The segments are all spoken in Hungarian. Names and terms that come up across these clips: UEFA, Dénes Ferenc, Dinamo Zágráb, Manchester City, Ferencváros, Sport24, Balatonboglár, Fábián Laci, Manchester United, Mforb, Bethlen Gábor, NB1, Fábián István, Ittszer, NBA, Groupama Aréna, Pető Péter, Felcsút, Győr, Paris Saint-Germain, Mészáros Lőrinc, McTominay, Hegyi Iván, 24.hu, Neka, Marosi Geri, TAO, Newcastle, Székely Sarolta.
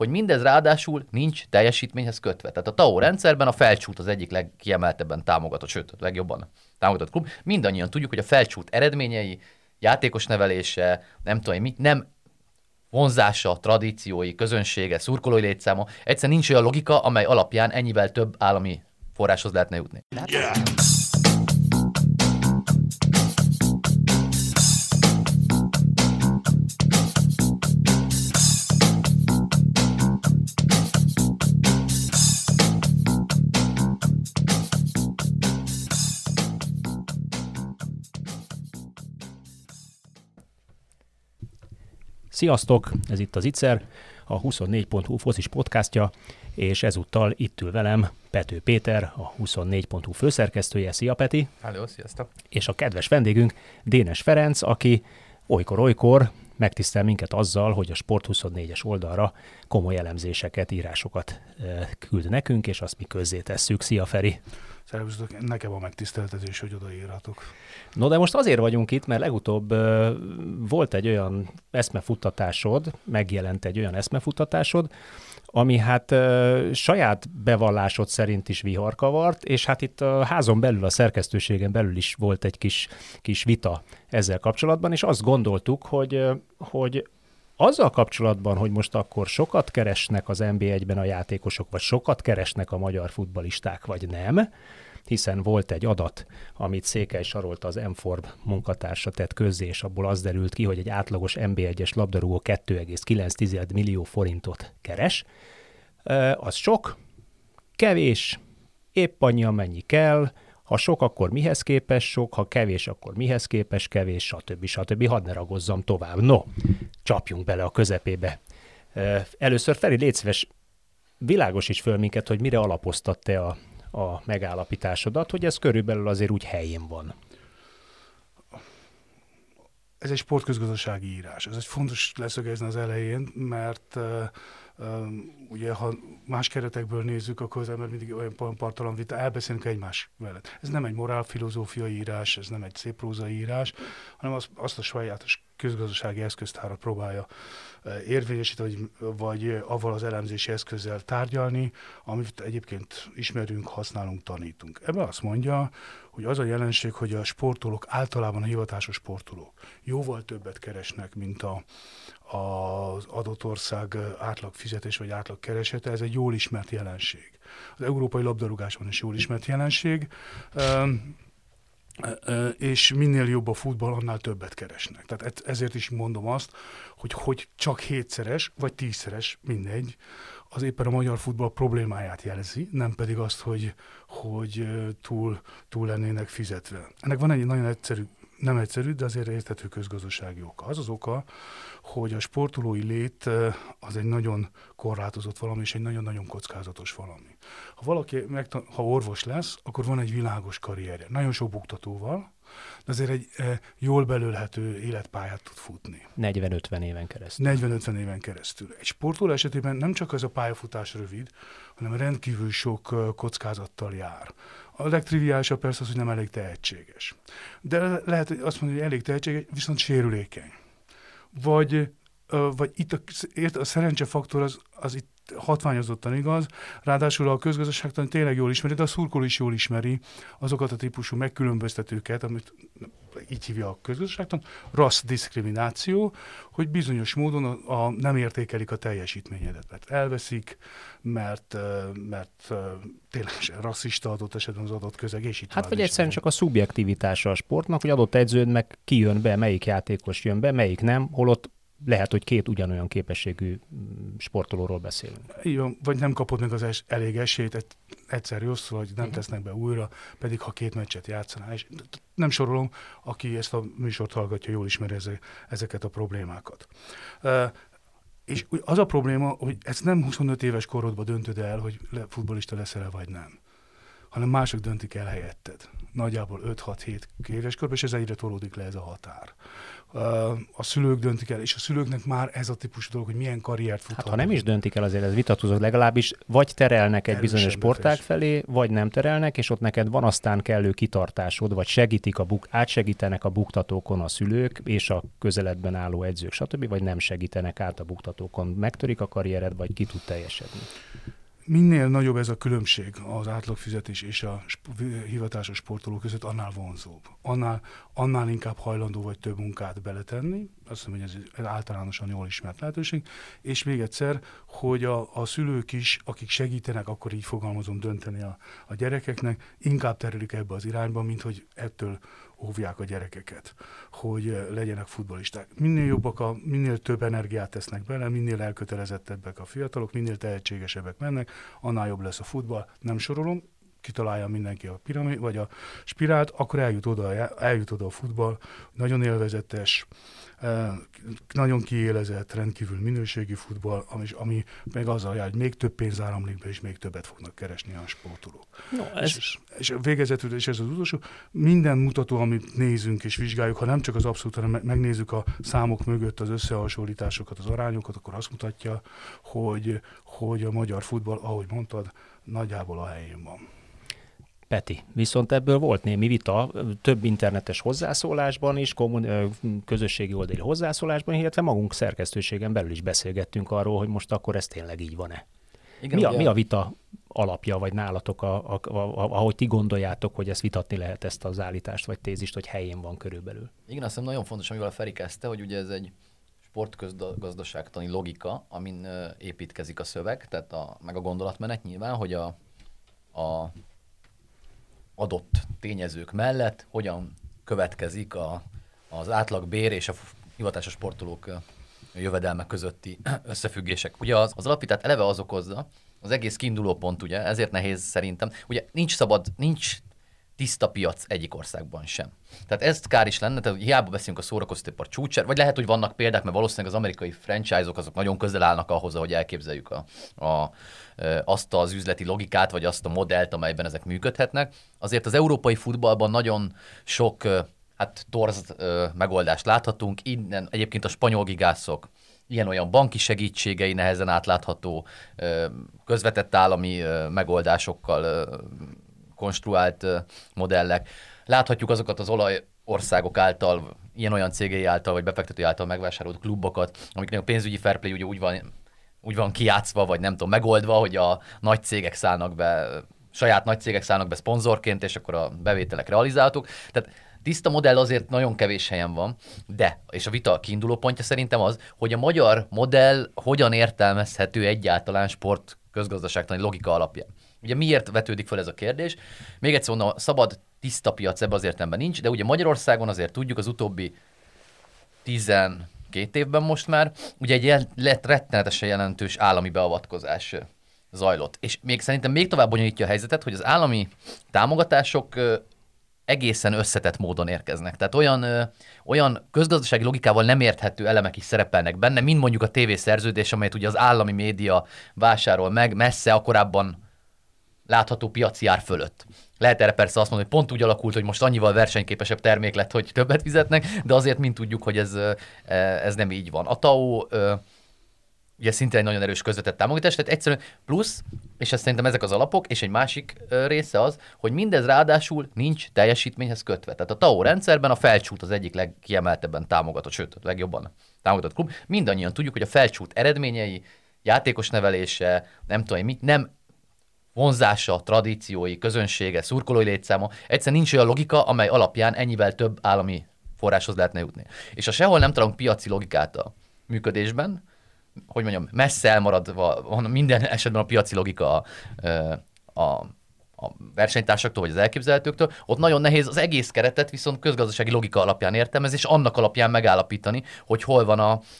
hogy mindez ráadásul nincs teljesítményhez kötve. Tehát a TAO rendszerben a Felcsút az egyik legkiemeltebben támogatott, sőt, legjobban támogatott klub. Mindannyian tudjuk, hogy a Felcsút eredményei, játékos nevelése, nem tudom mi, nem vonzása, tradíciói, közönsége, szurkolói létszáma. Egyszerűen nincs olyan logika, amely alapján ennyivel több állami forráshoz lehetne jutni. Yeah. Sziasztok! Ez itt az Ittszer, a 24.hu focis podcastja, és ezúttal itt ül velem Pető Péter, a 24.hu főszerkesztője. Szia, Peti! Hello, sziasztok! És a kedves vendégünk Dénes Ferenc, aki olykor-olykor megtisztel minket azzal, hogy a Sport24-es oldalra komoly elemzéseket, írásokat küld nekünk, és azt mi közzétesszük. Szia, Feri! Szervusztok, nekem a megtiszteltetés, hogy odaírhatok. No, de most azért vagyunk itt, mert legutóbb volt egy olyan eszmefuttatásod, megjelent egy olyan eszmefuttatásod, ami hát saját bevallásod szerint is viharkavart, és hát itt a házon belül, a szerkesztőségen belül is volt egy kis vita ezzel kapcsolatban, és azt gondoltuk, hogy azzal kapcsolatban, hogy most akkor sokat keresnek az NB1-ben a játékosok, vagy sokat keresnek a magyar futballisták, vagy nem, hiszen volt egy adat, amit Székely Sarolta, az Mforb munkatársa tett közzé, és abból az derült ki, hogy egy átlagos NB1-es labdarúgó 2,9 millió forintot keres. Az sok, kevés, épp annyi, amennyi kell. Ha sok, akkor mihez képes sok, ha kevés, akkor mihez képes kevés, stb. Hadd ne ragozzam tovább. No, csapjunk bele a közepébe. Először Feri, légy szíves, világosíts föl minket, hogy mire alapoztad te a megállapításodat, hogy ez körülbelül azért úgy helyén van. Ez egy sportközgazdasági írás. Ez egy fontos leszögezni az elején, mert ugye, ha más keretekből nézzük, akkor az ember mindig olyan partalan vita, elbeszélünk egymás mellett. Ez nem egy morálfilozófiai írás, ez nem egy szép prózai írás, hanem azt a sajátos közgazdasági eszköztárat próbálja érvényesíteni, vagy avval az elemzési eszközzel tárgyalni, amit egyébként ismerünk, használunk, tanítunk. Ebben azt mondja, hogy az a jelenség, hogy a sportolók, általában a hivatásos sportolók jóval többet keresnek, mint az adott ország átlag fizetés vagy átlag keresete. Ez egy jól ismert jelenség. Az európai labdarúgásban is jól ismert jelenség, és minél jobb a futball, annál többet keresnek. Tehát ezért is mondom azt, hogy csak 7-szeres vagy 10-szeres, mindegy, az éppen a magyar futball problémáját jelzi, nem pedig azt, hogy túl lennének fizetve. Ennek van egy nagyon egyszerű, nem egyszerű, de azért érthető közgazdasági oka. Az az oka, hogy a sportolói lét az egy nagyon korlátozott valami, és egy nagyon-nagyon kockázatos valami. Ha valaki, ha orvos lesz, akkor van egy világos karrierje, nagyon sok buktatóval, de azért egy jól belőlhető életpályát tud futni. 40-50 éven keresztül. Egy sportoló esetében nem csak ez a pályafutás rövid, hanem rendkívül sok kockázattal jár. A legtriviálisabb persze az, hogy nem elég tehetséges. De lehet, hogy azt mondani, hogy elég tehetséges, viszont sérülékeny. Vagy itt a szerencsefaktor az itt hatványozottan igaz, ráadásul a közgazdaságtan tényleg jól ismeri, de a szurkoló is jól ismeri azokat a típusú megkülönböztetőket, amit így hívja a közgazdaságtan, rasszdiszkrimináció, hogy bizonyos módon nem értékelik a teljesítményedet, mert elveszik, mert tényleg rasszista adott esetben az adott közeg, és itt. Hát vagy egyszerűen csak a szubjektivitása a sportnak, hogy adott edződnek ki jön be, melyik játékos jön be, melyik nem, holott lehet, hogy két ugyanolyan képességű sportolóról beszélünk. Igen, vagy nem kapod meg az elég esélyt, egyszer rosszul, hogy nem tesznek be újra, pedig ha két meccset játszanál. És nem sorolom, aki ezt a műsort hallgatja, jól ismeri ezeket a problémákat. És az a probléma, hogy ezt nem 25 éves korodban döntöd el, hogy futbolista leszel vagy nem, hanem mások döntik el helyetted. Nagyjából 5-6-7 éves körben, és ez egyre tolódik le ez a határ. a szülők döntik el, és a szülőknek már ez a típusú dolog, hogy milyen karriert futhat. Hát ha nem is döntik el, azért ez vitatkozó, legalábbis vagy terelnek egy bizonyos sportág felé, vagy nem terelnek, és ott neked van aztán kellő kitartásod, vagy segítik átsegítenek a buktatókon a szülők, és a közeledben álló edzők, stb., vagy nem segítenek át a buktatókon. Megtörik a karriered, vagy ki tud teljesedni. Minél nagyobb ez a különbség az átlagfizetés és a hivatásos sportoló között, annál vonzóbb. Annál inkább hajlandó vagy több munkát beletenni. Azt hiszem, hogy ez általánosan jól ismert lehetőség. És még egyszer, hogy a szülők is, akik segítenek, akkor így fogalmazom, dönteni a gyerekeknek, inkább terülik ebbe az irányba, mint hogy ettől óvják a gyerekeket, hogy legyenek futballisták. Minél jobbak, minél több energiát tesznek bele, minél elkötelezettebbek a fiatalok, minél tehetségesebbek mennek, annál jobb lesz a futball. Nem sorolom, kitalálja mindenki a piramid, vagy a spirált, akkor eljut oda a futball. Nagyon élvezetes, nagyon kiélezett, rendkívül minőségi futball, ami meg azzal jár, hogy még több pénz áramlik be, és még többet fognak keresni a sportolók. No, és végezetül, és ez az utolsó, minden mutató, amit nézünk és vizsgáljuk, ha nem csak az abszolút, hanem megnézzük a számok mögött az összehasonlításokat, az arányokat, akkor azt mutatja, hogy a magyar futball, ahogy mondtad, nagyjából a helyén van. Peti, viszont ebből volt némi vita több internetes hozzászólásban is, közösségi oldali hozzászólásban, illetve magunk szerkesztőségen belül is beszélgettünk arról, hogy most akkor ez tényleg így van-e. Igen, mi a vita alapja, vagy nálatok, ahogy ti gondoljátok, hogy ezt vitatni lehet, ezt az állítást, vagy tézist, hogy helyén van körülbelül? Igen, azt hiszem nagyon fontos, amivel Feri kezdte, hogy ugye ez egy sportközgazdaságtani logika, amin építkezik a szöveg, tehát meg a gondolatmenet nyilván, hogy a adott tényezők mellett hogyan következik az átlagbér és a hivatásos sportolók jövedelme közötti összefüggések. Ugye az alapítát eleve az okozza, az egész kiinduló pont, ugye, ezért nehéz szerintem. Ugye nincs tiszta piac egyik országban sem. Tehát ez kár is lenne, tehát hiába beszélünk a szórakoztatóipar csúcsára, vagy lehet, hogy vannak példák, mert valószínűleg az amerikai franchise-ok azok nagyon közel állnak ahhoz, ahogy elképzeljük azt az üzleti logikát, vagy azt a modellt, amelyben ezek működhetnek. Azért az európai futballban nagyon sok torz megoldást láthatunk, innen egyébként a spanyol gigászok, ilyen-olyan banki segítségei nehezen átlátható, közvetett állami megoldásokkal konstruált modellek. Láthatjuk azokat az olajországok által, ilyen-olyan cégei által, vagy befektetői által megvásárolt klubokat, amiknek a pénzügyi fair play ugye úgy van kijátszva, vagy nem tudom, megoldva, hogy a nagy cégek szállnak be, saját nagy cégek szállnak be szponzorként, és akkor a bevételek realizálhatók. Tehát tiszta modell azért nagyon kevés helyen van, de, és a vita kiinduló pontja szerintem az, hogy a magyar modell hogyan értelmezhető egyáltalán sport közgazdaságtani logika alapján. Ugye miért vetődik fel ez a kérdés? Még egyszer mondom, szabad, tiszta piac ebben az értelemben nincs, de ugye Magyarországon azért tudjuk az utóbbi 12 évben most már, ugye egy rettenetesen jelentős állami beavatkozás zajlott. És szerintem tovább bonyolítja a helyzetet, hogy az állami támogatások egészen összetett módon érkeznek. Tehát olyan közgazdasági logikával nem érthető elemek is szerepelnek benne, mint mondjuk a tévészerződés, amelyet ugye az állami média vásárol meg messze a korábban látható piaci ár fölött. Lehet erre persze azt mondani, hogy pont úgy alakult, hogy most annyival versenyképesebb termék lett, hogy többet fizetnek, de azért mind tudjuk, hogy ez nem így van. A TAO ugye szintén egy nagyon erős közvetett támogatás, tehát egyszerűen plusz, és ezt szerintem ezek az alapok, és egy másik része az, hogy mindez ráadásul nincs teljesítményhez kötve. Tehát a TAO rendszerben a Felcsút az egyik legkiemeltebben támogatott, sőt, a legjobban támogatott klub. Mindannyian tudjuk, hogy a Felcsút eredményei, játékos nevelése, nem tudom mi, nem vonzása, tradíciói, közönsége, szurkolói létszáma, egyszerűen nincs olyan logika, amely alapján ennyivel több állami forráshoz lehetne jutni. És ha sehol nem találunk piaci logikát a működésben, hogy mondjam, messze elmaradva van minden esetben a piaci logika a versenytársaktól, vagy az elképzelhetőktől, ott nagyon nehéz az egész keretet viszont közgazdasági logika alapján értelmezni, és annak alapján megállapítani, hogy hol van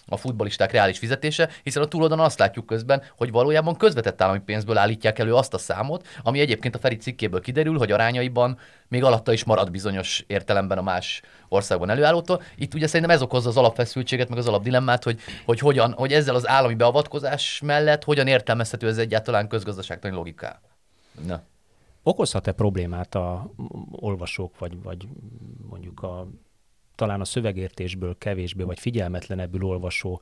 a futballisták reális fizetése, hiszen a túloldalon azt látjuk közben, hogy valójában közvetett állami pénzből állítják elő azt a számot, ami egyébként a Feri cikkéből kiderül, hogy arányaiban még alatta is marad bizonyos értelemben a más országban előállótól. Itt ugye szerintem ez okozza az alapfeszültséget, meg az alapdilemmát, hogy ezzel az állami beavatkozás mellett hogyan értelmezhető ez egyáltalán közgazdaságtani logiká. Na. Okozhat-e problémát a olvasók, vagy mondjuk a talán a szövegértésből kevésbé, vagy figyelmetlenebbül olvasó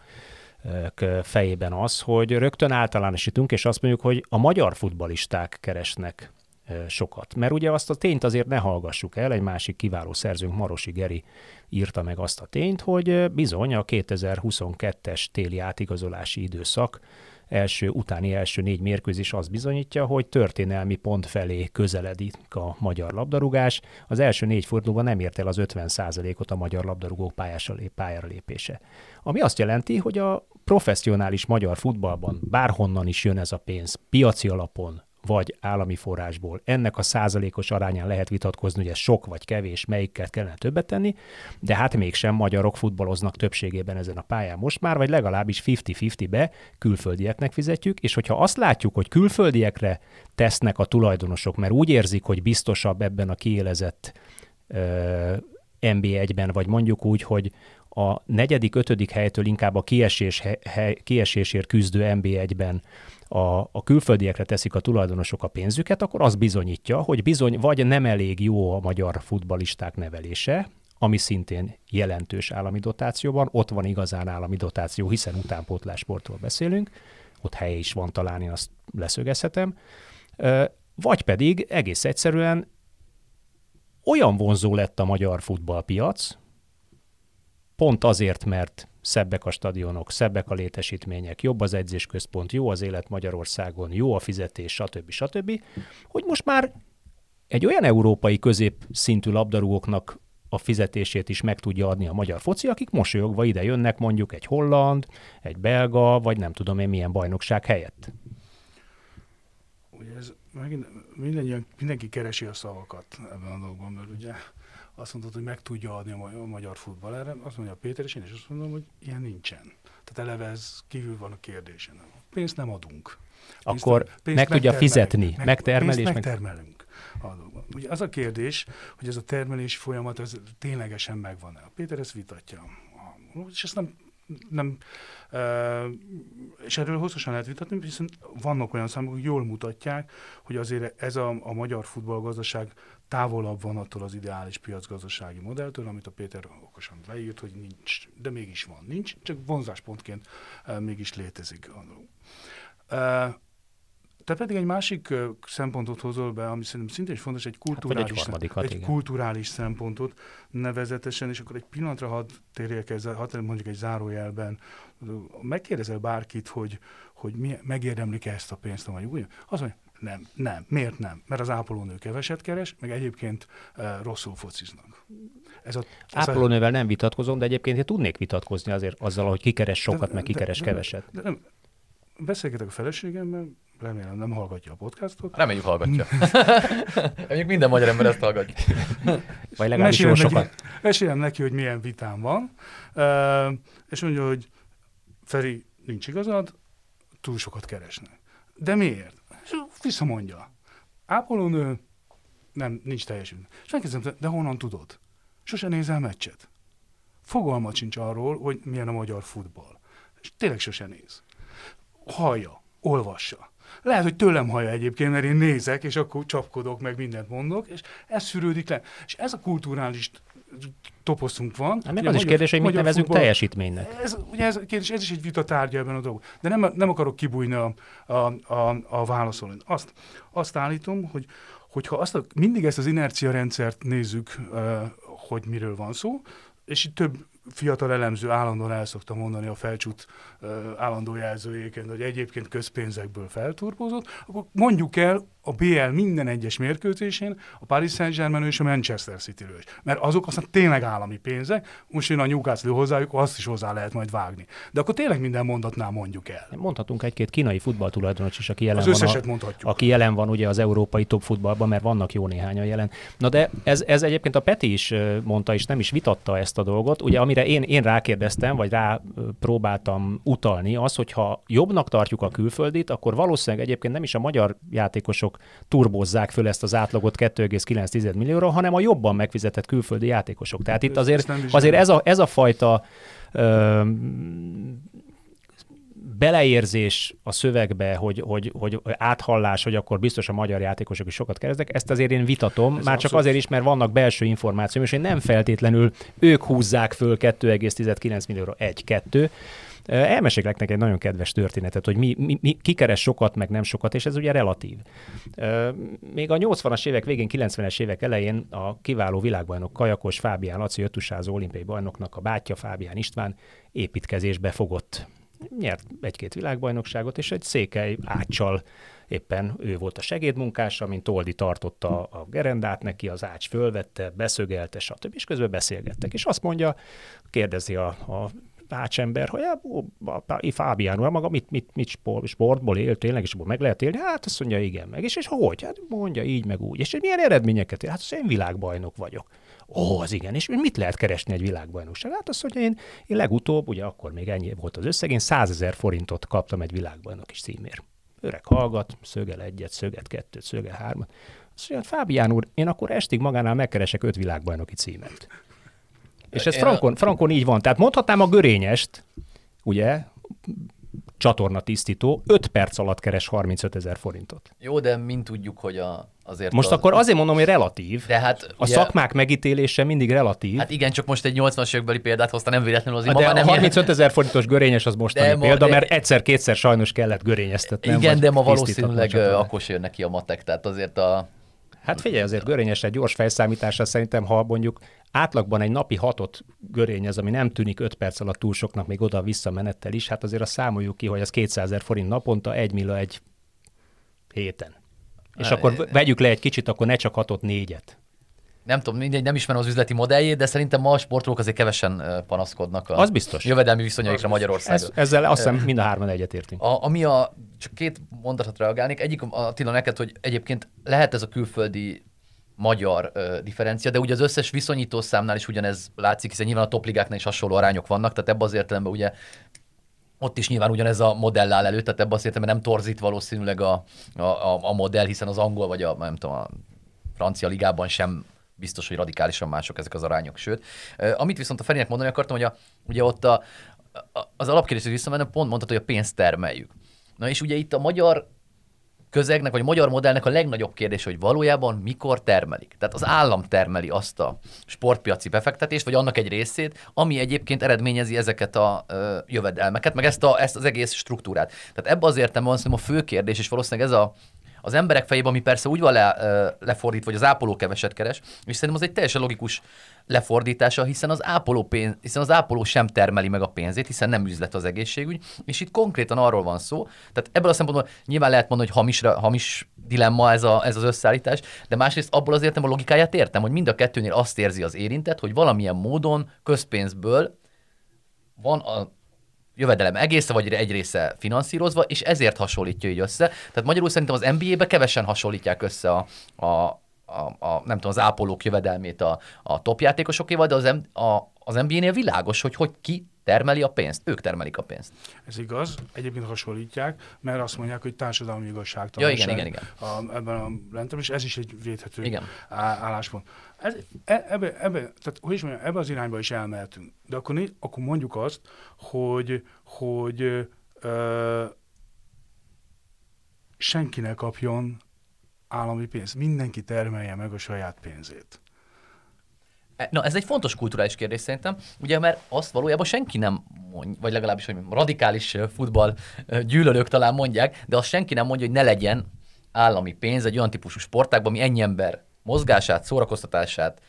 fejében az, hogy rögtön általánosítunk, és azt mondjuk, hogy a magyar futballisták keresnek sokat. Mert ugye azt a tényt azért ne hallgassuk el, egy másik kiváló szerzőnk, Marosi Geri írta meg azt a tényt, hogy bizony a 2022-es téli átigazolási időszak utáni első 4 mérkőzés azt bizonyítja, hogy történelmi pont felé közeledik a magyar labdarúgás. Az első 4 fordulóban nem ért el az 50%-ot a magyar labdarúgók pályára lépése. Ami azt jelenti, hogy a professzionális magyar futballban bárhonnan is jön ez a pénz, piaci alapon vagy állami forrásból. Ennek a százalékos arányán lehet vitatkozni, hogy ez sok vagy kevés, melyiket kellene többet tenni, de hát mégsem magyarok futballoznak többségében ezen a pályán most már, vagy legalábbis 50-50-be külföldieknek fizetjük, és hogyha azt látjuk, hogy külföldiekre tesznek a tulajdonosok, mert úgy érzik, hogy biztosabb ebben a kiélezett NB1-ben, vagy mondjuk úgy, hogy a 4.-5. helytől inkább a kiesésért küzdő NB1-ben a külföldiekre teszik a tulajdonosok a pénzüket, akkor az bizonyítja, hogy bizony vagy nem elég jó a magyar futballisták nevelése, ami szintén jelentős állami dotációban, ott van igazán állami dotáció, hiszen utánpótlássportról beszélünk, ott helye is van talán, én azt leszögezhetem, vagy pedig egész egyszerűen olyan vonzó lett a magyar futballpiac, pont azért, mert szebbek a stadionok, szebbek a létesítmények, jobb az edzésközpont, jó az élet Magyarországon, jó a fizetés, stb., hogy most már egy olyan európai középszintű labdarúgóknak a fizetését is meg tudja adni a magyar foci, akik mosolyogva ide jönnek mondjuk egy holland, egy belga, vagy nem tudom én milyen bajnokság helyett. Ugye ez mindenki keresi a szavakat ebben a dolgban, mert ugye azt mondtad, hogy meg tudja adni a magyar futball erre, azt mondja Péter, és én is azt mondom, hogy ilyen nincsen. Tehát eleve ez kívül van a kérdésen. Pénzt nem adunk. Akkor pénzt meg tudja fizetni, megtermelés. Megtermelünk. Ugye az a kérdés, hogy ez a termelés folyamat ez ténylegesen megvan-e. A Péter ezt vitatja. És ezt nem és erről hosszasan lehet vitatni, hiszen vannak olyan számok, hogy jól mutatják, hogy azért ez a magyar futballgazdaság távolabb van attól az ideális piacgazdasági modelltől, amit a Péter okosan leírt, hogy nincs, de mégis van, nincs, csak vonzáspontként mégis létezik. Te pedig egy másik szempontot hozol be, ami szerintem szintén fontos, egy kulturális szempontot nevezetesen, és akkor egy pillanatra mondjuk egy zárójelben, megkérdezel bárkit, hogy megérdemlik-e ezt a pénzt, vagy úgy? Azt mondja, nem. Miért nem? Mert az ápolónő keveset keres, meg egyébként rosszul fociznak. Ápolónővel nem vitatkozom, de egyébként én tudnék vitatkozni azért azzal, hogy kikeres sokat, meg kikeres keveset. De nem. Beszélgetek a feleségemmel, remélem nem hallgatja a podcastot. Reméljük hallgatja. Reméljük minden magyar ember ezt hallgatja. Vagy legalábbis jó sokat. Mesélem neki, hogy milyen vitám van, és mondja, hogy Feri, nincs igazad, túl sokat keresnek. De miért? Visszamondja. Ápolónő, nem, nincs teljesen. És megkérdezem, de honnan tudod? Sose nézel meccset. Fogalmat sincs arról, hogy milyen a magyar futball. És tényleg sose néz. Hallja, olvassa. Lehet, hogy tőlem hallja egyébként, mert én nézek, és akkor csapkodok, meg mindent mondok, és ez szűrődik le. És ez a kulturális toposzunk van. Hát meg az is kérdés, hogy mit nevezünk teljesítménynek. Ez kérdés, ez is egy vita tárgya ebben a dolog. De nem akarok kibújni a válaszolni. Azt állítom, hogyha mindig ezt az inercia rendszert nézzük, hogy miről van szó, és itt több fiatal elemző állandóan el szokta mondani a Felcsút állandó jelzőjéken, hogy egyébként közpénzekből felturbozott, akkor mondjuk el a BL minden egyes mérkőzésén a Paris Saint-Germain és a Manchester City-ről is. Mert azok aztán tényleg állami pénzek, most jön a Newcastle hozzájuk, azt is hozzá lehet majd vágni. De akkor tényleg minden mondatnál mondjuk el. Mondhatunk egy-két kínai futballtulajdonos is, aki jelen van. Az összeset mondhatjuk. Aki jelen van ugye az európai top futballban, mert vannak jó néhányan jelen. Na de ez egyébként a Peti is mondta, és nem is vitatta ezt a dolgot. Ugye amire én rákérdeztem, vagy rá próbáltam utalni, az, hogyha jobbnak tartjuk a külföldit, akkor valószínűleg egyébként nem is a magyar játékosok turbozzák föl ezt az átlagot 2,9 millióra, hanem a jobban megfizetett külföldi játékosok. Tehát itt azért ez a fajta beleérzés a szövegbe, hogy áthallás, hogy akkor biztos a magyar játékosok is sokat keresnek, ezt azért én vitatom, ez már csak abszolút. Azért is, mert vannak belső információim, és én nem feltétlenül ők húzzák föl 2,19 millióra 1-2. Elmeséklek neked egy nagyon kedves történetet, hogy mi kikeres sokat, meg nem sokat, és ez ugye relatív. Még a 80-as évek végén, 90-es évek elején a kiváló világbajnok kajakos Fábián Laci öttusázó olimpiai bajnoknak a bátyja Fábián István építkezésbe fogott. Nyert egy-két világbajnokságot, és egy Székely áccsal éppen ő volt a segédmunkása, mint Oldi tartotta a gerendát neki, az ács fölvette, beszögelte, stb. És közben beszélgettek. És azt mondja, kérdezi a ácsember, hogy Fábián, maga mit sportból él tényleg, és abból meg lehet élni? Hát azt mondja, igen, meg is, és hogy? Hát mondja így, meg úgy. És milyen eredményeket ér? Hát azt mondja, én világbajnok vagyok. Ó, az igen, és mit lehet keresni egy világbajnokság? Hát azt mondja, én legutóbb, ugye akkor még ennyi volt az összeg, én 100 000 forintot kaptam egy világbajnok is címért. Öreg hallgat, szögel egyet, szöget kettőt, szögel hármat. Azt mondja, Fábián úr, én akkor estig magánál megkeresek 5 világbajnoki címet. És ez frankon így van. Tehát mondhatnám a Görényest, ugye, csatorna tisztító, 5 perc alatt keres 35 000 forintot. Jó, de mind tudjuk, hogy azért... Most akkor azért mondom, hogy relatív. De hát, a szakmák megítélése mindig relatív. Hát igen, csak most egy 80-as évekbeli példát hozta, nem véletlenül azért maga nem... De a 35 000 forintos Görényes az mostani példa, mert egyszer-kétszer sajnos kellett görényeztetnem. Igen, de ma valószínűleg akkor se jön neki a matek, tehát azért a... Hát figyelj, azért Görényesre gyors fejszámítással szerintem, ha mondjuk átlagban egy napi 6 görényez, ami nem tűnik 5 perc alatt túl soknak, még oda-vissza menettel is, hát azért azt számoljuk ki, hogy az 200 000 forint naponta, 1 millió egy héten. És akkor vegyük le egy kicsit, akkor ne csak 6-4-et. Nem tudom, mindegy, nem ismerem az üzleti modelljét, de szerintem ma a sportolók azért kevesen panaszkodnak a jövedelmi viszonyaikra Magyarországon. Ezzel azt hiszem mind a hárman egyetértünk. Csak 2 mondatot reagálnék. Egyik, Attila, neked, hogy egyébként lehet ez a külföldi magyar differencia, de ugye az összes viszonyító számnál is ugyanez látszik, hiszen nyilván a topligáknál is hasonló arányok vannak, tehát ebben az értelemben ugye ott is nyilván ugyanez a modell áll elő, tehát ebben az értelemben nem torzít valószínűleg a modell, hiszen az angol vagy a francia ligában sem biztos, hogy radikálisan mások ezek az arányok, sőt. Amit viszont a Ferinek mondani akartam, hogy ugye ott az alapkérdésre visszamenően pont mondtad, hogy a pénzt termeljük. Na és ugye itt a magyar közegnek, vagy a magyar modellnek a legnagyobb kérdés, hogy valójában mikor termelik. Tehát az állam termeli azt a sportpiaci befektetést, vagy annak egy részét, ami egyébként eredményezi ezeket a jövedelmeket, meg ezt az egész struktúrát. Tehát ebben az értelemben van a fő kérdés, és valószínűleg ez az emberek fejében, ami persze úgy van lefordítva, hogy az ápoló keveset keres, és szerintem az egy teljesen logikus lefordítása, hiszen az ápoló sem termeli meg a pénzét, hiszen nem üzlet az egészségügy, és itt konkrétan arról van szó, tehát ebből a szempontból nyilván lehet mondani, hogy hamis dilemma ez az összeállítás, de másrészt abból az értem a logikáját értem, hogy mind a kettőnél azt érzi az érintett, hogy valamilyen módon közpénzből van a jövedelem egész, vagy egy része finanszírozva, és ezért hasonlítja így össze. Tehát magyarul szerintem az NBA-be kevesen hasonlítják össze az ápolók jövedelmét a topjátékosokéval, de az NBA-nél világos, hogy ki termeli a pénzt, ők termelik a pénzt. Ez igaz, egyébként hasonlítják, mert azt mondják, hogy társadalmi igazságtalanság. Ja, igen. Ebben a rendben, és ez is egy védhető álláspont. Tehát, hogy is mondjam, ebbe az irányba is elmehetünk. De akkor mondjuk azt, hogy senki ne kapjon állami pénzt. Mindenki termelje meg a saját pénzét. Na, ez egy fontos kulturális kérdés szerintem, ugye, mert azt valójában senki nem mondja, vagy legalábbis, hogy radikális futball gyűlölők talán mondják, de azt senki nem mondja, hogy ne legyen állami pénz egy olyan típusú sportágban, ami ennyi ember mozgását, szórakoztatását,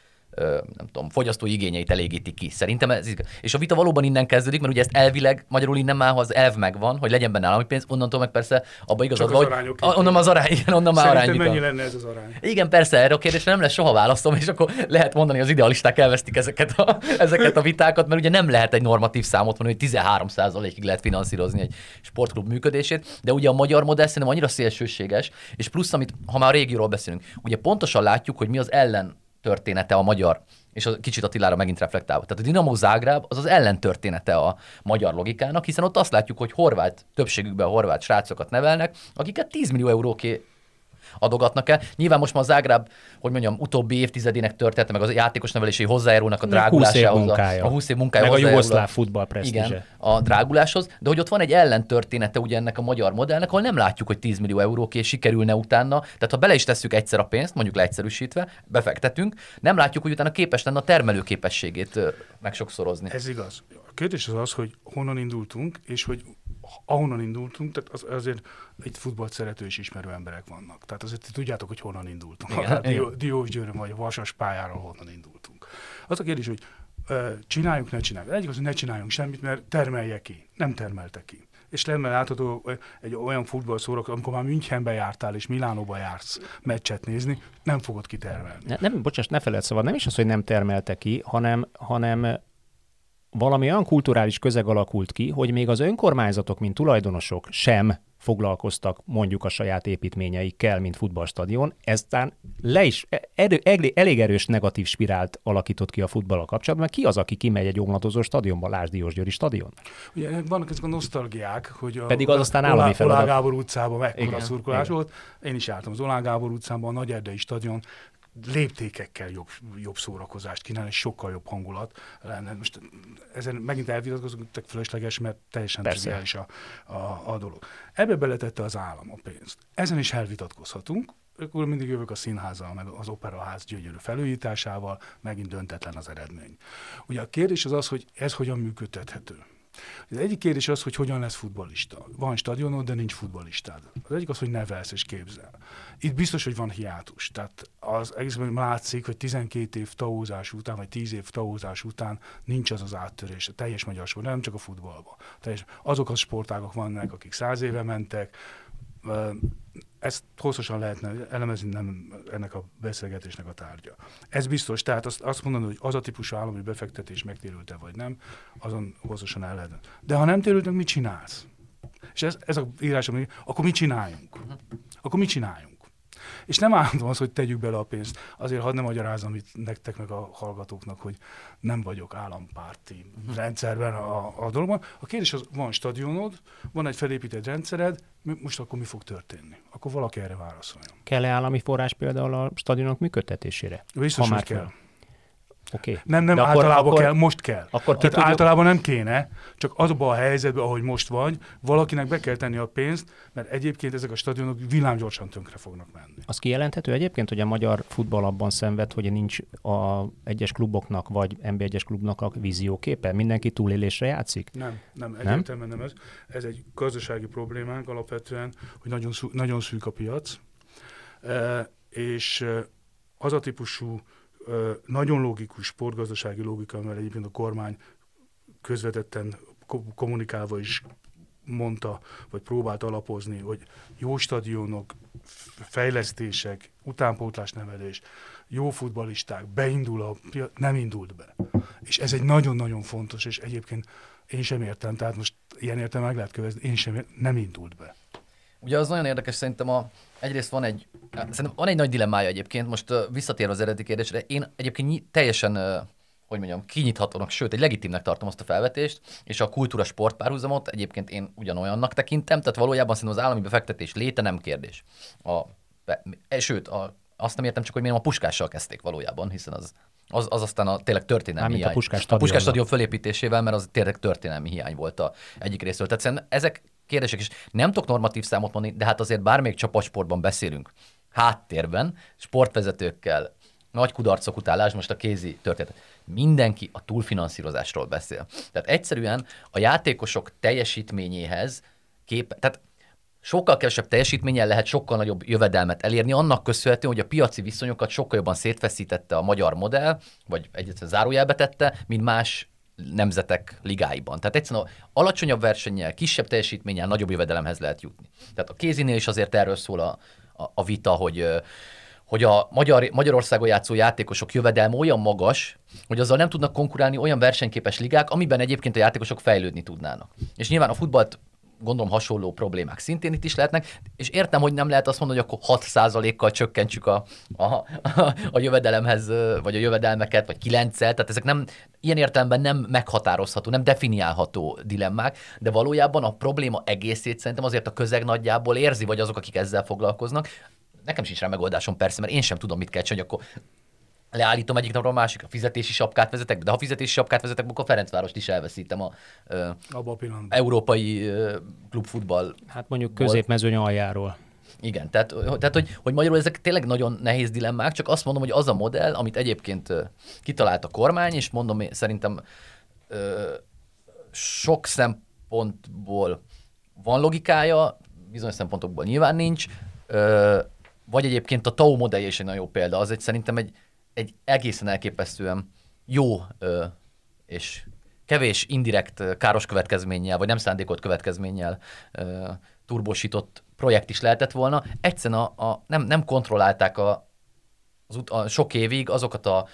fogyasztói igényeit elégíti ki. Szerintem ez igaz. És a vita valóban innen kezdődik, mert ugye ezt elvileg, magyarul innen már, ha az elv megvan, hogy legyen benne állami pénz, onnantól meg persze abban igazad van, hogy onnan az arány, onnan már arány. Szerintem mennyi lenne ez az arány? Igen, persze, erre a kérdésre nem lesz soha válaszom, és akkor lehet mondani, hogy az idealisták elvesztik ezeket a vitákat, mert ugye nem lehet egy normatív számot mondani, hogy 13%-ig lehet finanszírozni egy sportklub működését, de ugye a magyar modell szerintem annyira szélsőséges, és plusz, amit, ha már a régióról beszélünk, ugye pontosan látjuk, hogy mi az ellen története a magyar, és a kicsit Attilára megint reflektálva. Tehát a Dinamo Zágráb az ellentörténete a magyar logikának, hiszen ott azt látjuk, hogy többségükben horvát srácokat nevelnek, akiket 10 millió euró adogatnak el. Nyilván most már a Zágráb, hogy mondjam, utóbbi évtizedének története, meg az játékos nevelési hozzájárulnak a drágulásához, a 20 év munkája, meg a jugoszláv futball presztízse. Igen, a dráguláshoz, de hogy ott van egy ellentörténete ugye ennek a magyar modellnek, ahol nem látjuk, hogy 10 millió euróké sikerülne utána. Tehát ha bele is tesszük egyszer a pénzt, mondjuk leegyszerűsítve, befektetünk, nem látjuk, hogy utána képes lenne a termelőképességét megsokszorozni. Ez igaz. A kérdés az az, hogy honnan indultunk, és hogy ahonnan indultunk, tehát azért itt futballt szerető és ismerő emberek vannak. Tehát azért tudjátok, hogy honnan indultunk. Diósgyőrön vagy Vasas pályáról honnan indultunk. Az a kérdés, hogy csináljunk, ne csináljunk. Egyik az, hogy ne csináljunk semmit, mert termelje ki. Nem termelte ki. És lenne látható egy olyan futballszórok, amikor már Münchenbe jártál és Milánóba jársz meccset nézni, nem fogod kitermelni. Ne feled szabad, nem is az, hogy nem termelte ki, hanem valami olyan kulturális közeg alakult ki, hogy még az önkormányzatok, mint tulajdonosok sem foglalkoztak mondjuk a saját építményeikkel, mint futballstadion. Eztán elég erős negatív spirált alakított ki a futballal kapcsolatban, mert ki az, aki kimegy egy omlatozó stadionba, lásd Diósgyőri stadion? Ugye vannak ezek a nosztalgiák, hogy pedig az aztán állami feladat. Oláh Gábor utcában mekkora szurkolás volt. Én is jártam az Oláh Gábor utcában, a Nagyerdei stadion léptékekkel jobb szórakozást kínálni, sokkal jobb hangulat lenne. Most ezen megint elvitatkozunk, tök fölösleges, mert teljesen triviális a dolog. Ebbe beletette az állam a pénzt. Ezen is elvitatkozhatunk, akkor mindig jövök a színházzal, meg az operaház gyönyörű felújításával, megint döntetlen az eredmény. Ugye a kérdés az az, hogy ez hogyan működtethető. Az egyik kérdés az, hogy hogyan lesz futballista. Van stadionod, de nincs futballistád. Az egyik az, hogy nevelsz és képzel. Itt biztos, hogy van hiátus. Tehát az egészben látszik, hogy 12 év taózás után, vagy 10 év taózás után nincs az az áttörés. A teljes magyar sport, nem csak a futballban. Azok a sportágak vannak, akik 100 éve mentek. Ezt hosszasan lehetne elemezni, nem ennek a beszélgetésnek a tárgya. Ez biztos, tehát azt mondani, hogy az a típusú állami befektetés megtérült-e vagy nem, azon hosszasan el lehetne. De ha nem térültünk, mit csinálsz? És ez a írásom, akkor mit csináljunk? És nem állandó az, hogy tegyük bele a pénzt. Azért hadd ne magyarázzam itt nektek meg a hallgatóknak, hogy nem vagyok állampárti rendszerben a dologban. A kérdés az, van stadionod, van egy felépített rendszered, most akkor mi fog történni? Akkor valaki erre válaszoljon. Kell-e állami forrás például a stadionok működtetésére? Biztos, hogy kell. Okay. Nem, általában kell, most kell. Tehát általában nem kéne, csak azban a helyzetben, ahogy most vagy, valakinek be kell tenni a pénzt, mert egyébként ezek a stadionok villámgyorsan tönkre fognak menni. Az kijelenthető egyébként, hogy a magyar futball abban szenved, hogy nincs az egyes kluboknak, vagy NB1-es klubnak a vízióképe? Mindenki túlélésre játszik? Nem, egyértelműen nem ez. Ez egy gazdasági problémánk alapvetően, hogy nagyon szűk a piac, és az a típusú nagyon logikus sportgazdasági logika, amivel egyébként a kormány közvetetten kommunikálva is mondta, vagy próbált alapozni, hogy jó stadionok, fejlesztések, utánpótlásnevelés, jó futballisták, beindul nem indult be. És ez egy nagyon-nagyon fontos, és egyébként én sem értem, tehát most ilyen értem meg lehet kövezni, nem indult be. Ugye az nagyon érdekes, szerintem egyrészt van egy nagy dilemmája egyébként, most visszatérve az eredeti kérdésre, én egyébként teljesen, kinyithatónak, sőt egy legitimnek tartom azt a felvetést, és a kultúra-sport párhuzamot egyébként én ugyanolyannak tekintem, tehát valójában szerintem az állami befektetés léte nem kérdés. Azt nem értem csak, hogy miért a Puskással kezdték valójában, hiszen az aztán tényleg történelmi hiány. A Puskás stadion fölépítésével, mert az tényleg történelmi hiány volt egyik részről. Tehát ezek kérdések is. Nem tudok normatív számot mondani, de hát azért bármelyik csapatsportban beszélünk. Háttérben, sportvezetőkkel, nagy kudarcok után, most a kézi történet. Mindenki a túlfinanszírozásról beszél. Tehát egyszerűen a játékosok teljesítményéhez tehát sokkal kevesebb teljesítménnyel lehet sokkal nagyobb jövedelmet elérni, annak köszönhetően, hogy a piaci viszonyokat sokkal jobban szétfeszítette a magyar modell, vagy egyébként zárójelbe tette, mint más nemzetek ligáiban. Tehát egyszerűen alacsonyabb versennyel, kisebb teljesítménnyel nagyobb jövedelemhez lehet jutni. Tehát a kézinél is azért erről szól a vita, hogy a Magyarországon játszó játékosok jövedelme olyan magas, hogy azzal nem tudnak konkurálni olyan versenyképes ligák, amiben egyébként a játékosok fejlődni tudnának. És nyilván a futballt gondolom hasonló problémák szintén itt is lehetnek, és értem, hogy nem lehet azt mondani, hogy akkor 6%-kal csökkentsük a jövedelemhez, vagy a jövedelmeket, vagy 9-el, tehát ezek nem, ilyen értelemben nem meghatározható, nem definiálható dilemmák, de valójában a probléma egészét szerintem azért a közeg nagyjából érzi, vagy azok, akik ezzel foglalkoznak. Nekem sincs rá megoldásom persze, mert én sem tudom, mit kell csinálni, akkor leállítom egyik napról a másik, a fizetési sapkát vezetek be, de ha fizetési sapkát vezetek be, akkor Ferencvárost is elveszítem a európai klubfutball. Hát mondjuk középmezőny aljáról. Igen, tehát hogy magyarul ezek tényleg nagyon nehéz dilemmák, csak azt mondom, hogy az a modell, amit egyébként kitalált a kormány, és mondom, szerintem sok szempontból van logikája, bizonyos szempontokból nyilván nincs, vagy egyébként a TAO modellje is egy nagyon jó példa, az egy szerintem egy egészen elképesztően jó és kevés indirekt káros következménnyel, vagy nem szándékolt következménnyel turbosított projekt is lehetett volna. Egyszerűen nem kontrollálták a sok évig azokat a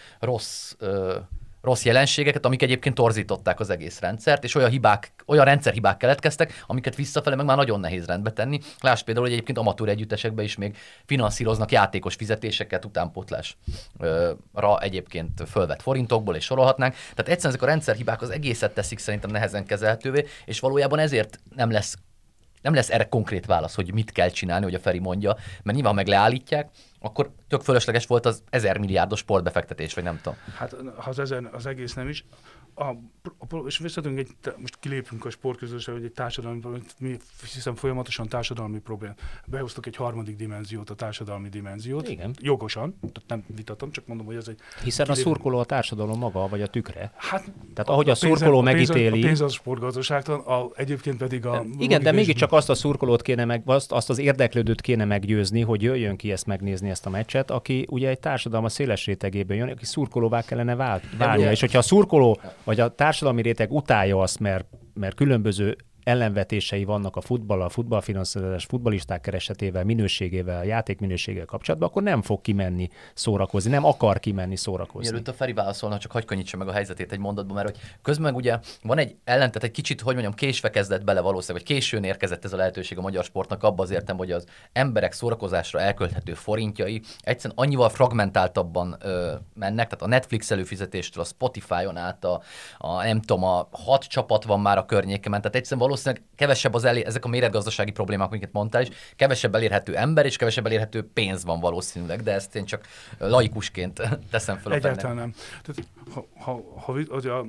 rossz jelenségeket, amik egyébként torzították az egész rendszert, és olyan rendszerhibák keletkeztek, amiket visszafele meg már nagyon nehéz rendbe tenni. Láss például, hogy egyébként amatőr együttesekben is még finanszíroznak játékos fizetéseket, utánpótlásra egyébként fölvett forintokból, és sorolhatnánk. Tehát egyszerűen ezek a rendszerhibák az egészet teszik szerintem nehezen kezelhetővé, és valójában ezért nem lesz erre konkrét válasz, hogy mit kell csinálni, hogy a Feri mondja, mert nyilván, ha meg leállítják, akkor tök fölösleges volt az 1000 milliárdos sportbefektetés, vagy nem tudom. Hát az egész nem is. És visszatérünk most kilépünk a sportközösségre, hogy egy társadalmi, mi hiszem folyamatosan társadalmi probléma. Behoztak egy harmadik dimenziót, a társadalmi dimenziót. Igen. Jogosan, tehát nem vitatom, csak mondom, hogy ez egy... Hiszen a szurkoló a társadalom maga, vagy a tükre. Hát, tehát ahogy a szurkoló megítéli... A pénz az sportgazdaságtan, egyébként pedig a... Igen, de mégiscsak azt a szurkolót kéne meg, azt az érdeklődőt kéne meggyőzni, hogy jöjjön ki ezt megnézni, ezt a meccset, aki ugye egy társadalma széles rétegéből jön, aki szurkolóvá kellene válnia. És hogyha a szurkoló vagy a társadalmi réteg utálja azt, mert különböző ellenvetései vannak a futball, a futballfinanszírozás, futballisták keresetével, minőségével, játékminőségével kapcsolatban, akkor nem fog kimenni szórakozni, nem akar kimenni szórakozni. Mielőtt a Feri válaszolna, csak hagyj könnyítse meg a helyzetét egy mondatban, mert hogy közben ugye van egy ellentet, egy kicsit, hogy mondjam, késve kezdett bele valószínűleg, vagy későn érkezett ez a lehetőség a magyar sportnak abba az értem, hogy az emberek szórakozásra elkölthető forintjai egyszerűen annyival fragmentáltabban mennek, tehát a Netflix előfizetéstől, a Spotify-on át, nem tudom, a 6 csapat van már a környékemen, tehát egyszerűen valószínűleg kevesebb ezek a méretgazdasági problémák, amiket mondtál is, kevesebb elérhető ember és kevesebb elérhető pénz van valószínűleg, de ezt én csak laikusként teszem fel. Egyáltalán nem. Tehát, ha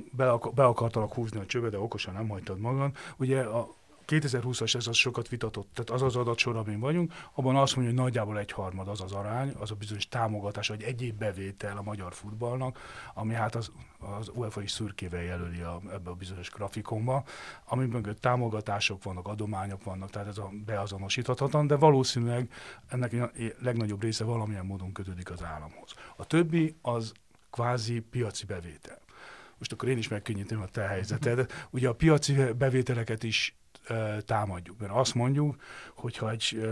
be akartalak húzni a csőbe, de okosan nem hagytad magad, ugye a 2020-as ez az sokat vitatott, tehát az az adatsor, amin vagyunk, abban azt mondja, hogy nagyjából 1/3 az az arány, az a bizonyos támogatás, vagy egyéb bevétel a magyar futballnak, ami hát az UEFA is szürkével jelöli ebbe a bizonyos grafikonba, ami mögött támogatások vannak, adományok vannak, tehát ez a beazonosíthatatlan, de valószínűleg ennek a legnagyobb része valamilyen módon kötődik az államhoz. A többi az kvázi piaci bevétel. Most akkor én is megkönnyítem a te helyzeted. Ugye a piaci bevételeket is támadjuk, mert azt mondjuk, hogyha egy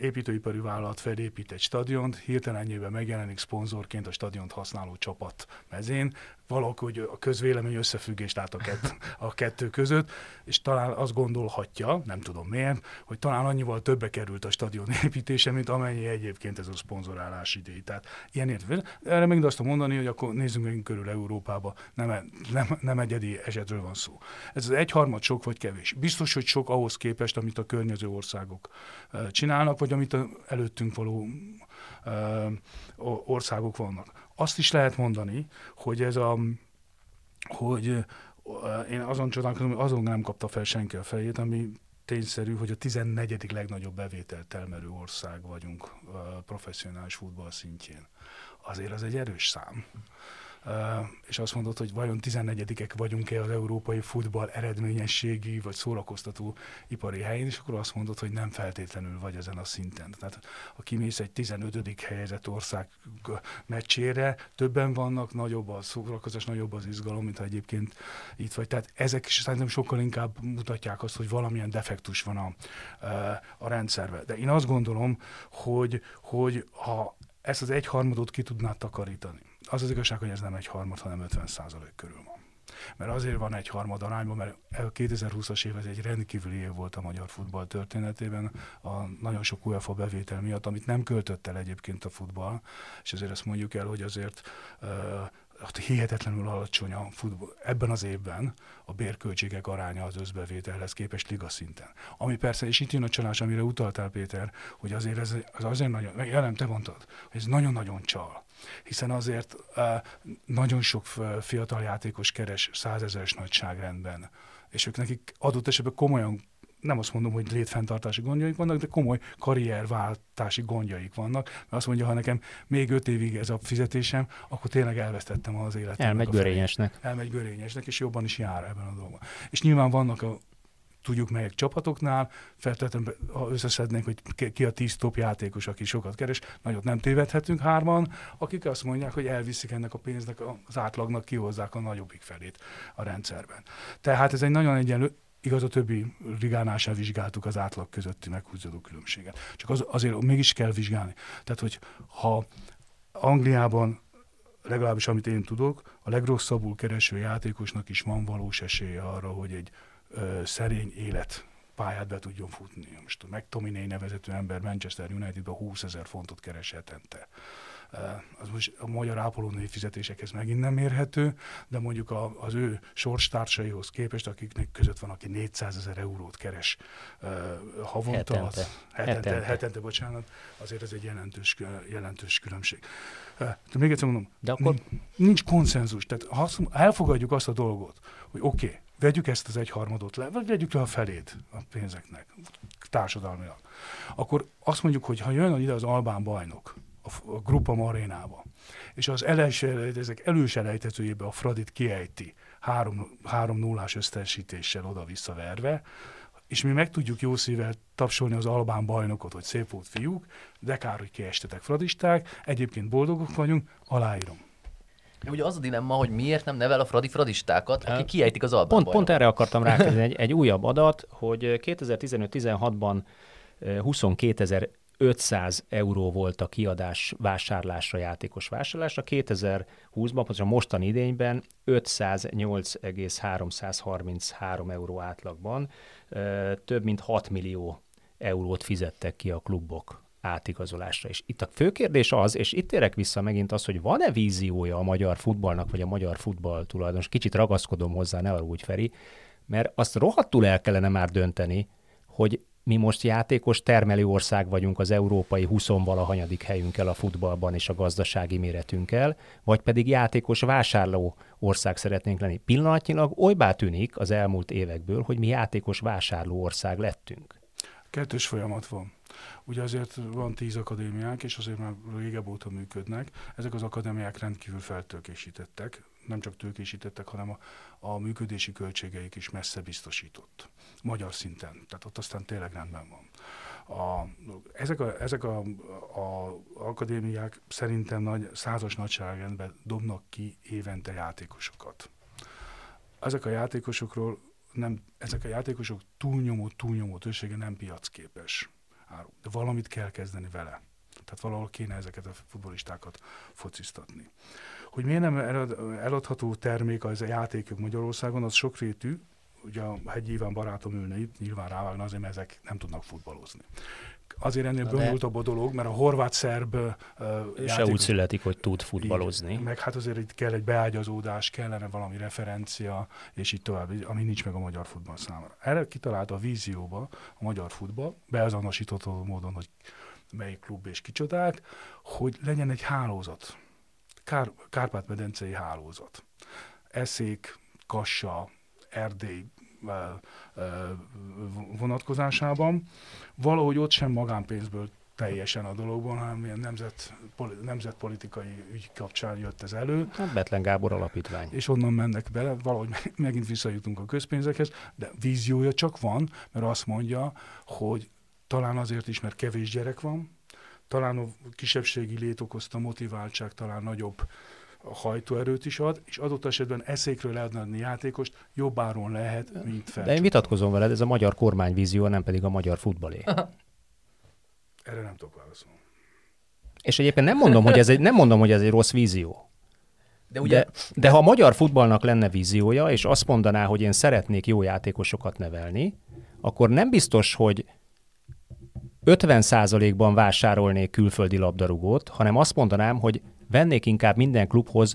építőipari vállalat felépít egy stadiont, hirtelen ennyiben megjelenik szponzorként a stadiont használó csapat mezén, valahogy a közvélemény összefüggést lát a kettő között, és talán azt gondolhatja, nem tudom miért, hogy talán annyival többe került a stadion építése, mint amennyi egyébként ez a szponzorálás idei. Tehát ilyen értve. Erre még azt mondani, hogy akkor nézzünk meg körül Európába, nem egyedi esetről van szó. Ez az 1/3 sok vagy kevés. Biztos, hogy sok ahhoz képest, amit a környező országok csinálnak, vagy amit előttünk való országok vannak. Azt is lehet mondani, hogy hogy én azon csodálkozom, hogy azon nem kapta fel senki a fejét, ami tényszerű, hogy a 14. legnagyobb bevételt termelő ország vagyunk professzionális futball szintjén. Azért az egy erős szám. És azt mondod, hogy vajon 14-ek vagyunk-e az európai futball eredményességi vagy szórakoztató ipari helyén, és akkor azt mondod, hogy nem feltétlenül vagy ezen a szinten. Tehát ha kimész egy 15. helyezett ország meccsére, többen vannak, nagyobb a szórakozás, nagyobb az izgalom, mint ha egyébként itt vagy. Tehát ezek is szerintem sokkal inkább mutatják azt, hogy valamilyen defektus van a rendszerben. De én azt gondolom, hogy ha ezt az 1/3 ki tudnád takarítani, az az igazság, hogy ez nem 1/3, hanem 50% körül van. Mert azért van 1/3 arányban, mert 2020-as év ez egy rendkívüli év volt a magyar futball történetében, a nagyon sok UEFA bevétel miatt, amit nem költött el egyébként a futball, és azért ezt mondjuk el, hogy azért hihetetlenül alacsony a futball. Ebben az évben a bérköltségek aránya az összbevételhez képest liga szinten. Ami persze, és itt jön a csalás, amire utaltál, Péter, hogy azért ez az azért nagyon, jelen te mondtad, hogy ez nagyon-nagyon csal. Hiszen azért nagyon sok fiatal játékos keres 100 000-es nagyságrendben, és ők nekik adott esetben komolyan, nem azt mondom, hogy létfenntartási gondjaik vannak, de komoly karrierváltási gondjaik vannak, mert azt mondja, ha nekem még 5 évig ez a fizetésem, akkor tényleg elvesztettem az életemnek. Elmegy görényesnek, és jobban is jár ebben a dolgban. És nyilván vannak a tudjuk melyek csapatoknál, feltétlenül ha összeszednénk, hogy ki a 10 top játékos, aki sokat keres, nagyot nem tévedhetünk, 3-an, akik azt mondják, hogy elviszik ennek a pénznek, az átlagnak kihozzák a nagyobbik felét a rendszerben. Tehát ez egy nagyon egyenlő, igaz, a többi ligánál sem vizsgáltuk az átlag közötti meghúzódó különbséget. Csak azért mégis kell vizsgálni. Tehát, hogy ha Angliában, legalábbis amit én tudok, a legrosszabbul kereső játékosnak is van valós esélye arra, hogy egy szerény életpályát be tudjon futni. Most a McTominay nevezető ember Manchester Unitedben 20 000 fontot keres hetente. Az most a magyar ápolónői fizetésekhez megint nem érhető, de mondjuk az ő sorstársaihoz képest, akiknek között van, aki 400 000 eurót keres havonta, hetente, azért ez egy jelentős különbség. Még egyszer mondom, de akkor... nincs konszenzus, tehát ha elfogadjuk azt a dolgot, hogy oké, vegyük ezt az 1/3 le, vagy vegyük le a felét a pénzeknek, társadalmilag. Akkor azt mondjuk, hogy ha jön ide az albán bajnok, a Groupama Arénába, és az előselejtetőjébe a Fradit kiejti 3-0-ás összesítéssel oda-vissza verve, és mi meg tudjuk jó szívvel tapsolni az albán bajnokot, hogy szép volt fiúk, de kár, hogy kiestetek fradisták, egyébként boldogok vagyunk, aláírom. Ugye az a dilemma, hogy miért nem nevel a fradistákat, akik kiejtik az albán bajnokot. Pont erre akartam rákezni egy újabb adat, hogy 2015-16-ban 22.500 euró volt a kiadás vásárlásra, játékos vásárlásra, 2020-ban, a mostani idényben 508,333 euró átlagban, több mint 6 millió eurót fizettek ki a klubok átigazolásra. És itt a fő kérdés az, és itt érek vissza megint az, hogy van-e víziója a magyar futballnak, vagy a magyar futball tulajdonos, kicsit ragaszkodom hozzá, ne arra úgy, Feri, mert azt rohadtul el kellene már dönteni, hogy mi most játékos termelő ország vagyunk az európai 20-valahanyadik helyünkkel a futballban és a gazdasági méretünkkel, vagy pedig játékos vásárló ország szeretnénk lenni. Pillanatnyilag olybá tűnik az elmúlt évekből, hogy mi játékos vásárló ország lettünk. Kettős folyamat van. Ugye azért van 10 akadémiák, és azért már régebb óta működnek. Ezek az akadémiák rendkívül feltőkésítettek. Nem csak tőkésítettek, hanem a működési költségeik is messze biztosított. Magyar szinten. Tehát ott aztán tényleg rendben van. Ezek a akadémiák szerintem százas nagyságrendben dobnak ki évente játékosokat. Ezek a játékosok túlnyomó többsége nem piacképes áru. De valamit kell kezdeni vele. Tehát valahol kéne ezeket a futbolistákat fociztatni. Hogy miért nem eladható termék az a játékok Magyarországon, az sokrétű. Ugye a Hegyi Iván barátom ülne itt, nyilván rávágna, azért mert ezek nem tudnak futballozni. Azért ennél bonyolultabb a dolog, mert a horvát-szerb játékos... Se úgy születik, hogy tud futballozni. Meg hát azért itt kell egy beágyazódás, kellene valami referencia, és így tovább, ami nincs meg a magyar futball számára. Erre kitalálta a vízióba a magyar futball, beazonosítható módon, hogy melyik klub és kicsodák, hogy legyen egy hálózat. Kárpát-medencei hálózat. Eszék, Kassa, Erdély vonatkozásában. Valahogy ott sem magánpénzből teljesen a dologban, hanem ilyen nemzetpolitikai ügy kapcsán jött ez elő. Hát Bethlen Gábor alapítvány. És onnan mennek bele, valahogy megint visszajutunk a közpénzekhez, de víziója csak van, mert azt mondja, hogy talán azért is, mert kevés gyerek van, talán a kisebbségi lét okozta motiváltság, talán nagyobb hajtóerőt is ad, és adott esetben eszékről lehetne adni játékost, jobb áron lehet, mint Felcsút. De én vitatkozom veled, ez a magyar kormányvízió, nem pedig a magyar futballé. Erre nem tudok válaszolni. És egyébként nem mondom, hogy ez egy rossz vízió. De ha a magyar futballnak lenne víziója, és azt mondaná, hogy én szeretnék jó játékosokat nevelni, akkor nem biztos, hogy 50%-ban vásárolnék külföldi labdarúgót, hanem azt mondanám, hogy vennék inkább minden klubhoz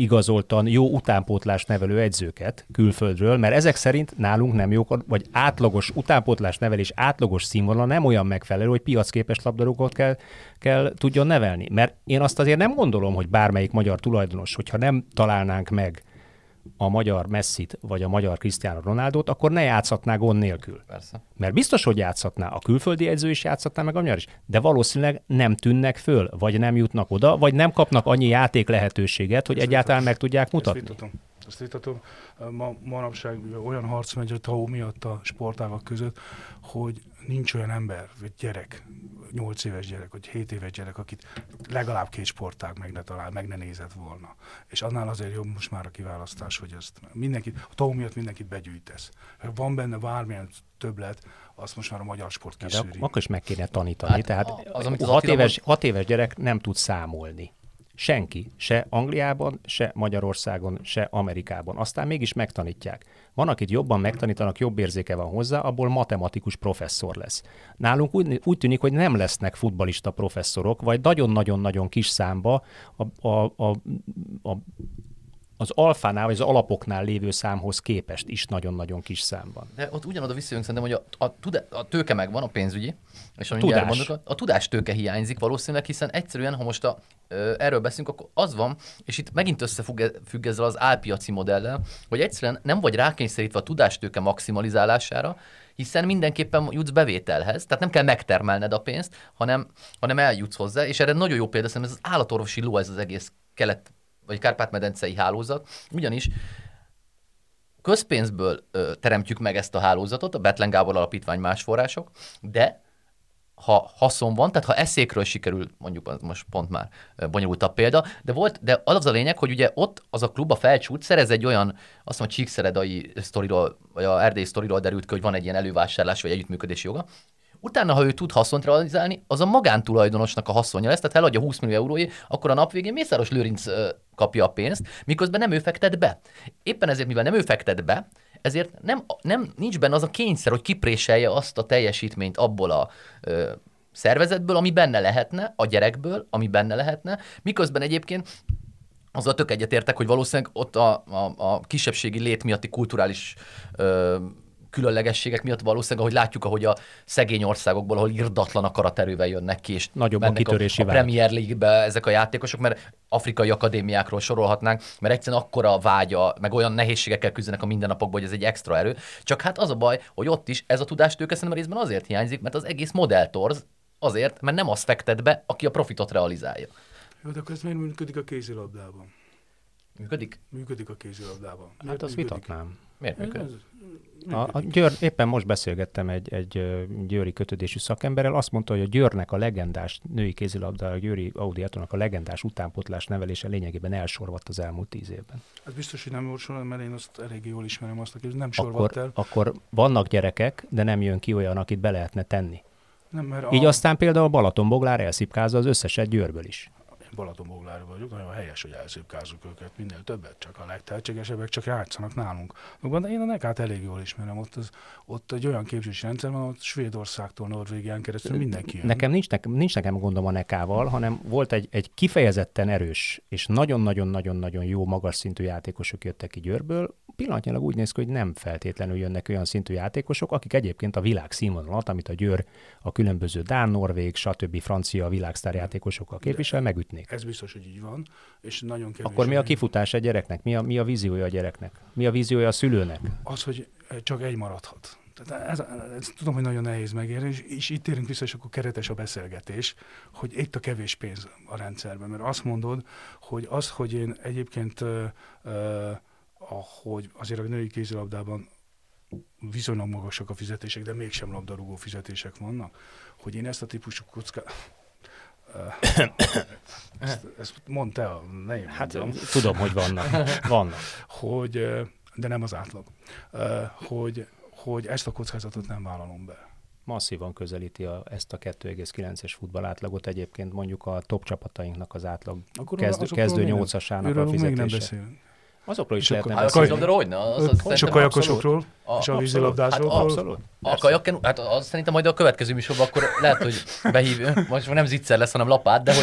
igazoltan jó utánpótlás nevelő edzőket külföldről, mert ezek szerint nálunk nem jók, vagy átlagos utánpótlás nevelés átlagos színvonal nem olyan megfelelő, hogy piacképes labdarúgókat kell tudjon nevelni. Mert én azt azért nem gondolom, hogy bármelyik magyar tulajdonos, hogyha nem találnánk meg a magyar Messit vagy a magyar Cristiano Ronaldót, akkor ne játszhatná gond nélkül. Persze. Mert biztos, hogy játszhatná. A külföldi edző is játszhatná, meg a magyar is. De valószínűleg nem tűnnek föl, vagy nem jutnak oda, vagy nem kapnak annyi játék lehetőséget, hogy egyáltalán meg tudják mutatni. Ezt vitatom. Manapság olyan harc megy a TAO miatt a sportágak között, hogy nincs olyan ember, vagy gyerek, 8 éves gyerek, vagy 7 éves gyerek, akit legalább két sportág meg ne talál, meg ne nézett volna. És annál azért jobb most már a kiválasztás, hogy ezt mindenkit, a TAO miatt mindenkit begyűjtesz. Ha van benne bármilyen többlet, azt most már a magyar sport kiszűri. Akkor is meg kéne tanítani. Hát, tehát az 6 éves gyerek nem tud számolni. Senki, se Angliában, se Magyarországon, se Amerikában. Aztán mégis megtanítják. Van, akit jobban megtanítanak, jobb érzéke van hozzá, abból matematikus professzor lesz. Nálunk úgy tűnik, hogy nem lesznek futballista professzorok, vagy nagyon-nagyon-nagyon kis számba az alfánál, vagy az alapoknál lévő számhoz képest is nagyon-nagyon kis számban. De ott ugyanoda visszajönk szerintem, hogy a tőke megvan, a pénzügyi, és a tudás tőke hiányzik valószínűleg, hiszen egyszerűen, ha most erről beszélünk, akkor az van, és itt megint összefügg ezzel az álpiaci modellel, hogy egyszerűen nem vagy rákényszerítve a tudástőke maximalizálására, hiszen mindenképpen jutsz bevételhez, tehát nem kell megtermelned a pénzt, hanem eljutsz hozzá, és erre nagyon jó példa szerintem ez az állatorvosi ló, ez az egész kelet vagy kárpát-medencei hálózat, ugyanis közpénzből teremtjük meg ezt a hálózatot, a Bethlen Gábor Alapítvány, más források, de ha haszon van, tehát ha eszékről sikerül, mondjuk most pont már bonyolultabb példa, de az a lényeg, hogy ugye ott az a klub, a Felcsút szerez egy olyan, azt mondom, csíkszeredai sztoriról, vagy a erdélyi sztoriról derült ki, hogy van egy ilyen elővásárlás, vagy együttműködési joga. Utána, ha ő tud haszont realizálni, az a magántulajdonosnak a haszonja lesz, tehát ha eladja 20 millió euróért, akkor a nap végén Mészáros Lőrinc kapja a pénzt, miközben nem ő fektet be. Éppen ezért, mivel nem ő fektet be, ezért nincs benne az a kényszer, hogy kipréselje azt a teljesítményt abból a szervezetből, ami benne lehetne, a gyerekből, ami benne lehetne, miközben egyébként azzal tök egyetértek, hogy valószínűleg ott a kisebbségi lét miatti kulturális különlegességek miatt valószínűleg, ahogy látjuk, ahogy a szegény országokból, ahol irdatlan akaraterővel jönnek ki, és nagyobb mennek a Premier League-be ezek a játékosok, mert afrikai akadémiákról sorolhatnánk, mert egyszerűen akkora vágya, meg olyan nehézségekkel küzdenek a mindennapokban, hogy ez egy extra erő. Csak hát az a baj, hogy ott is ez a tudástőke szerintem részben azért hiányzik, mert az egész modell torz azért, mert nem azt fektet be, aki a profitot realizálja. Jó, de akkor ez miért működik a kézilabdában? Működik a kézilabdában. Hát azt vitatnám. Miért működik? Éppen most beszélgettem egy győri kötődésű szakemberrel, azt mondta, hogy a Győrnek a legendás női kézilabda, a győri Audiatónak a legendás utánpótlás nevelése lényegében elsorvadt az elmúlt 10 évben. Hát biztos, hogy nem volt sorvadt, mert én azt elég jól ismerem azt, aki nem sorvadt el. Akkor vannak gyerekek, de nem jön ki olyan, akit be lehetne tenni. Így aztán például a Balatonboglár elszipkázza az összeset Győrből is. Balatonboglár vagyok, nagyon helyes, hogy elszipkázzuk őket, minél többet, csak a legtehetségesebbek csak játszanak nálunk. De én a Nekát elég jól ismerem, ott egy olyan képzési rendszer van, ott Svédországtól Norvégián keresztül mindenki jön. Nincs nekem gondom a Nekával, hanem volt egy kifejezetten erős, és nagyon-nagyon-nagyon-nagyon jó magas szintű játékosok jöttek ki Győrből. Pillanatnyilag úgy néz ki, hogy nem feltétlenül jönnek olyan szintű játékosok, akik egyébként a világ színvonalat, amit a Győr a különböző dán, norvég, stb. Francia világsztár játékosokkal képvisel, megütni. Ez biztos, hogy így van, és nagyon kevés. Akkor mi a kifutás a gyereknek? Mi a víziója a gyereknek? Mi a víziója a szülőnek? Az, hogy csak egy maradhat. Tehát ez tudom, hogy nagyon nehéz megérni, és itt térünk vissza, és akkor keretes a beszélgetés, hogy itt a kevés pénz a rendszerben. Mert azt mondod, hogy az, hogy én egyébként, ahogy azért a női kézilabdában viszonylag magasak a fizetések, de mégsem labdarúgó fizetések vannak, hogy én ezt a típusú ezt mondd te, ne én mondjam. Hát tudom, hogy vannak. Hogy, de nem az átlag. Hogy ezt a kockázatot nem vállalom be. Masszívan közelíti ezt a 2,9-es futball átlagot egyébként mondjuk a top csapatainknak az átlag kezdő 8-asának a fizetése. Még nem beszélünk. Azokról is lehetne beszélni. A kajakosokról és a vízilabdásokról. A kajakken, hát az szerintem majd a következő műsorban akkor lehet, hogy behívjuk, most nem Ittszer lesz, hanem Lapát, de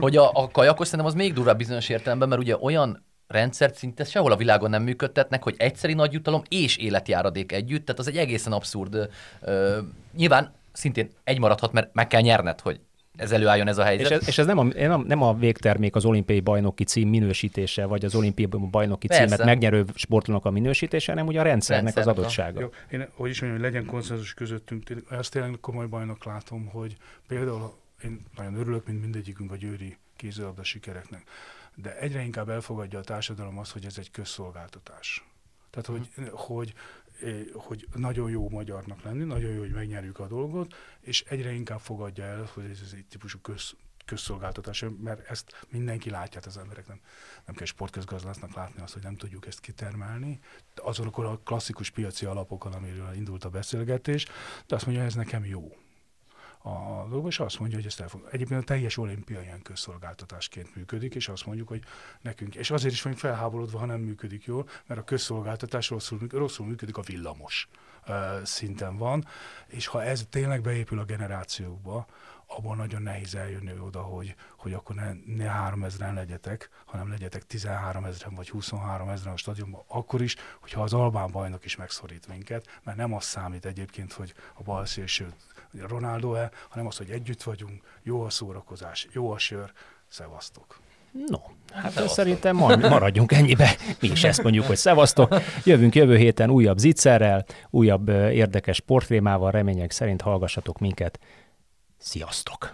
hogy a kajakos szerintem az még durvább bizonyos értelemben, mert ugye olyan rendszert szinte sehol a világon nem működtetnek, hogy egyszeri nagy jutalom és életjáradék együtt, tehát az egy egészen abszurd. Nyilván szintén egy maradhat, mert meg kell nyerned, hogy ez előálljon ez a helyzet. És ez nem a végtermék az olimpiai bajnoki cím minősítése, vagy az olimpiai bajnoki címet megnyerő sportolónak a minősítése, hanem ugye a rendszernek az adottsága. Jó. Én úgy is mondjam, hogy legyen konszenzus közöttünk, ezt tényleg komoly bajnak látom, hogy például én nagyon örülök, mint mindegyikünk a győri kézilabda sikereknek, de egyre inkább elfogadja a társadalom azt, hogy ez egy közszolgáltatás. Tehát, hogy nagyon jó magyarnak lenni, nagyon jó, hogy megnyerjük a dolgot, és egyre inkább fogadja el, hogy ez egy típusú közszolgáltatás, mert ezt mindenki látja, az emberek nem kell sportközgazdásznak látni azt, hogy nem tudjuk ezt kitermelni. Azonokon a klasszikus piaci alapokon, amiről indult a beszélgetés, de azt mondja, ez nekem jó. A dolgos azt mondja, hogy ezt elfogadja. Egyébként a teljes olimpia ilyen közszolgáltatásként működik, és azt mondjuk, hogy nekünk, és azért is vagyunk felháborodva, ha nem működik jól, mert a közszolgáltatás rosszul működik, a villamos szinten van, és ha ez tényleg beépül a generációkba, abban nagyon nehéz eljönni oda, hogy akkor ne 3000-en legyetek, hanem legyetek 13 000 vagy 23 000 a stadionban, akkor is, hogyha az albán bajnok is megszorít minket, mert nem az számít egyébként, hogy a bal szélső Ronaldo-e, hanem az, hogy együtt vagyunk, jó a szórakozás, jó a sör, szevasztok. No, hát szerintem maradjunk ennyibe. Mi is ezt mondjuk, hogy szevasztok. Jövünk jövő héten újabb Zitzerrel, újabb érdekes sporttémával, remények szerint hallgassatok minket. Sziasztok!